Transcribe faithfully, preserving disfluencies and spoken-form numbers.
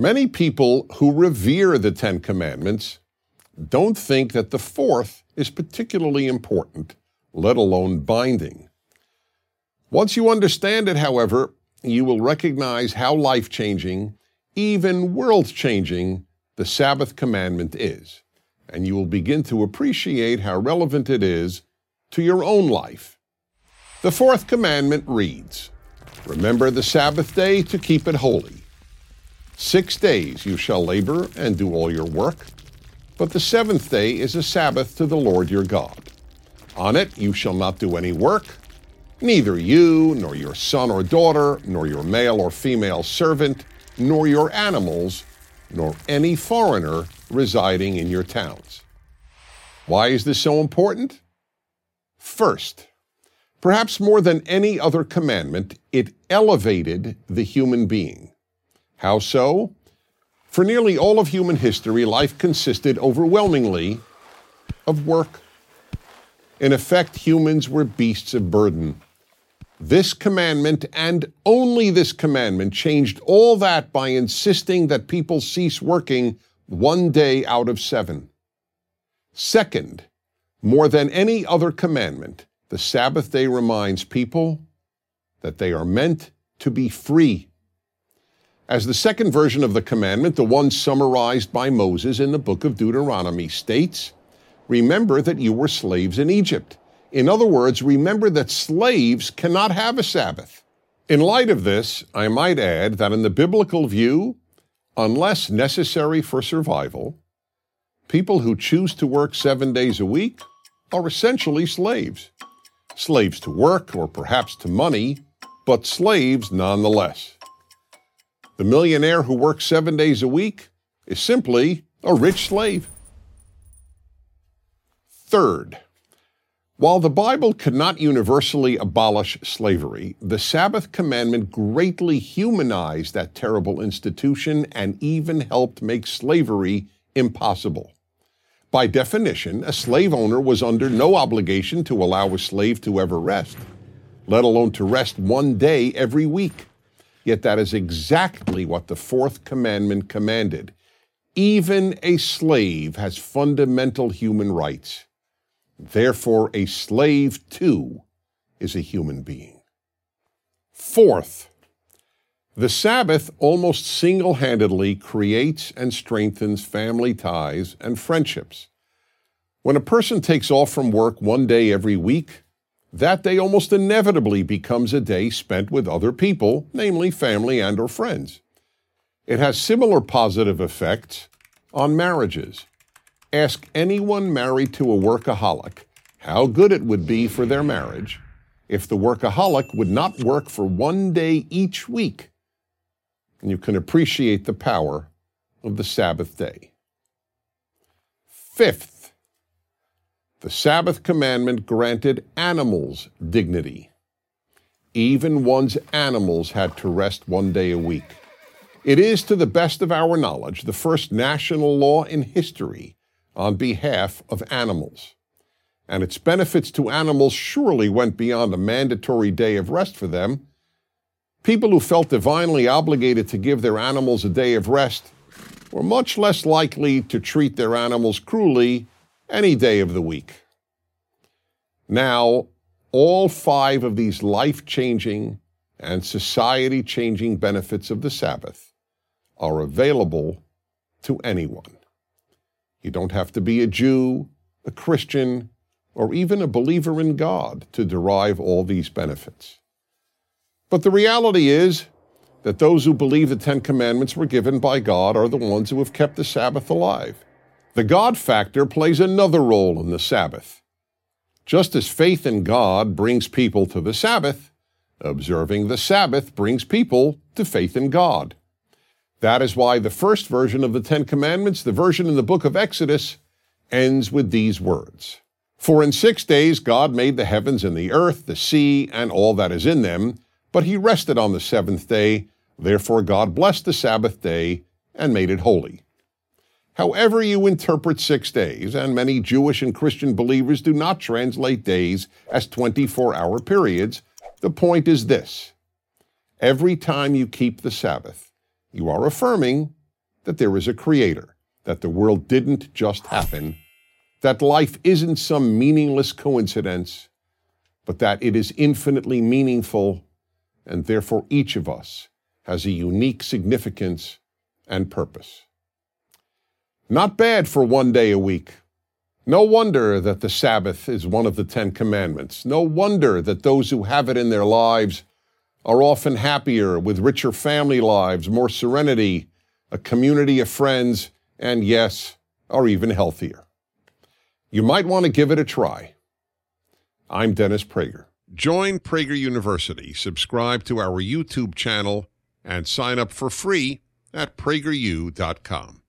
Many people who revere the Ten Commandments don't think that the fourth is particularly important, let alone binding. Once you understand it, however, you will recognize how life-changing, even world-changing, the Sabbath commandment is, and you will begin to appreciate how relevant it is to your own life. The fourth commandment reads, "Remember the Sabbath day to keep it holy. Six days you shall labor and do all your work, but the seventh day is a Sabbath to the Lord your God. On it you shall not do any work, neither you, nor your son or daughter, nor your male or female servant, nor your animals, nor any foreigner residing in your towns." Why is this so important? First, perhaps more than any other commandment, it elevated the human being. How so? For nearly all of human history, life consisted overwhelmingly of work. In effect, humans were beasts of burden. This commandment, and only this commandment, changed all that by insisting that people cease working one day out of seven. Second, more than any other commandment, the Sabbath day reminds people that they are meant to be free. As the second version of the commandment, the one summarized by Moses in the book of Deuteronomy, states, "Remember that you were slaves in Egypt." In other words, remember that slaves cannot have a Sabbath. In light of this, I might add that in the biblical view, unless necessary for survival, people who choose to work seven days a week are essentially slaves. Slaves to work, or perhaps to money, but slaves nonetheless. The millionaire who works seven days a week is simply a rich slave. Third, while the Bible could not universally abolish slavery, the Sabbath commandment greatly humanized that terrible institution and even helped make slavery impossible. By definition, a slave owner was under no obligation to allow a slave to ever rest, let alone to rest one day every week. Yet that is exactly what the fourth commandment commanded. Even a slave has fundamental human rights. Therefore, a slave, too, is a human being. Fourth, the Sabbath almost single-handedly creates and strengthens family ties and friendships. When a person takes off from work one day every week, that day almost inevitably becomes a day spent with other people, namely family and or friends. It has similar positive effects on marriages. Ask anyone married to a workaholic how good it would be for their marriage if the workaholic would not work for one day each week, and you can appreciate the power of the Sabbath day. Fifth, the Sabbath commandment granted animals dignity. Even one's animals had to rest one day a week. It is, to the best of our knowledge, the first national law in history on behalf of animals, and its benefits to animals surely went beyond a mandatory day of rest for them. People who felt divinely obligated to give their animals a day of rest were much less likely to treat their animals cruelly any day of the week. Now, all five of these life-changing and society-changing benefits of the Sabbath are available to anyone. You don't have to be a Jew, a Christian, or even a believer in God to derive all these benefits. But the reality is that those who believe the Ten Commandments were given by God are the ones who have kept the Sabbath alive. The God factor plays another role in the Sabbath. Just as faith in God brings people to the Sabbath, observing the Sabbath brings people to faith in God. That is why the first version of the Ten Commandments, the version in the book of Exodus, ends with these words, "For in six days God made the heavens and the earth, the sea, and all that is in them, but he rested on the seventh day. Therefore God blessed the Sabbath day and made it holy." However you interpret six days, and many Jewish and Christian believers do not translate days as twenty-four hour periods, the point is this: every time you keep the Sabbath, you are affirming that there is a creator, that the world didn't just happen, that life isn't some meaningless coincidence, but that it is infinitely meaningful, and therefore each of us has a unique significance and purpose. Not bad for one day a week. No wonder that the Sabbath is one of the Ten Commandments. No wonder that those who have it in their lives are often happier, with richer family lives, more serenity, a community of friends, and yes, are even healthier. You might want to give it a try. I'm Dennis Prager. Join Prager University, subscribe to our YouTube channel, and sign up for free at prager u dot com.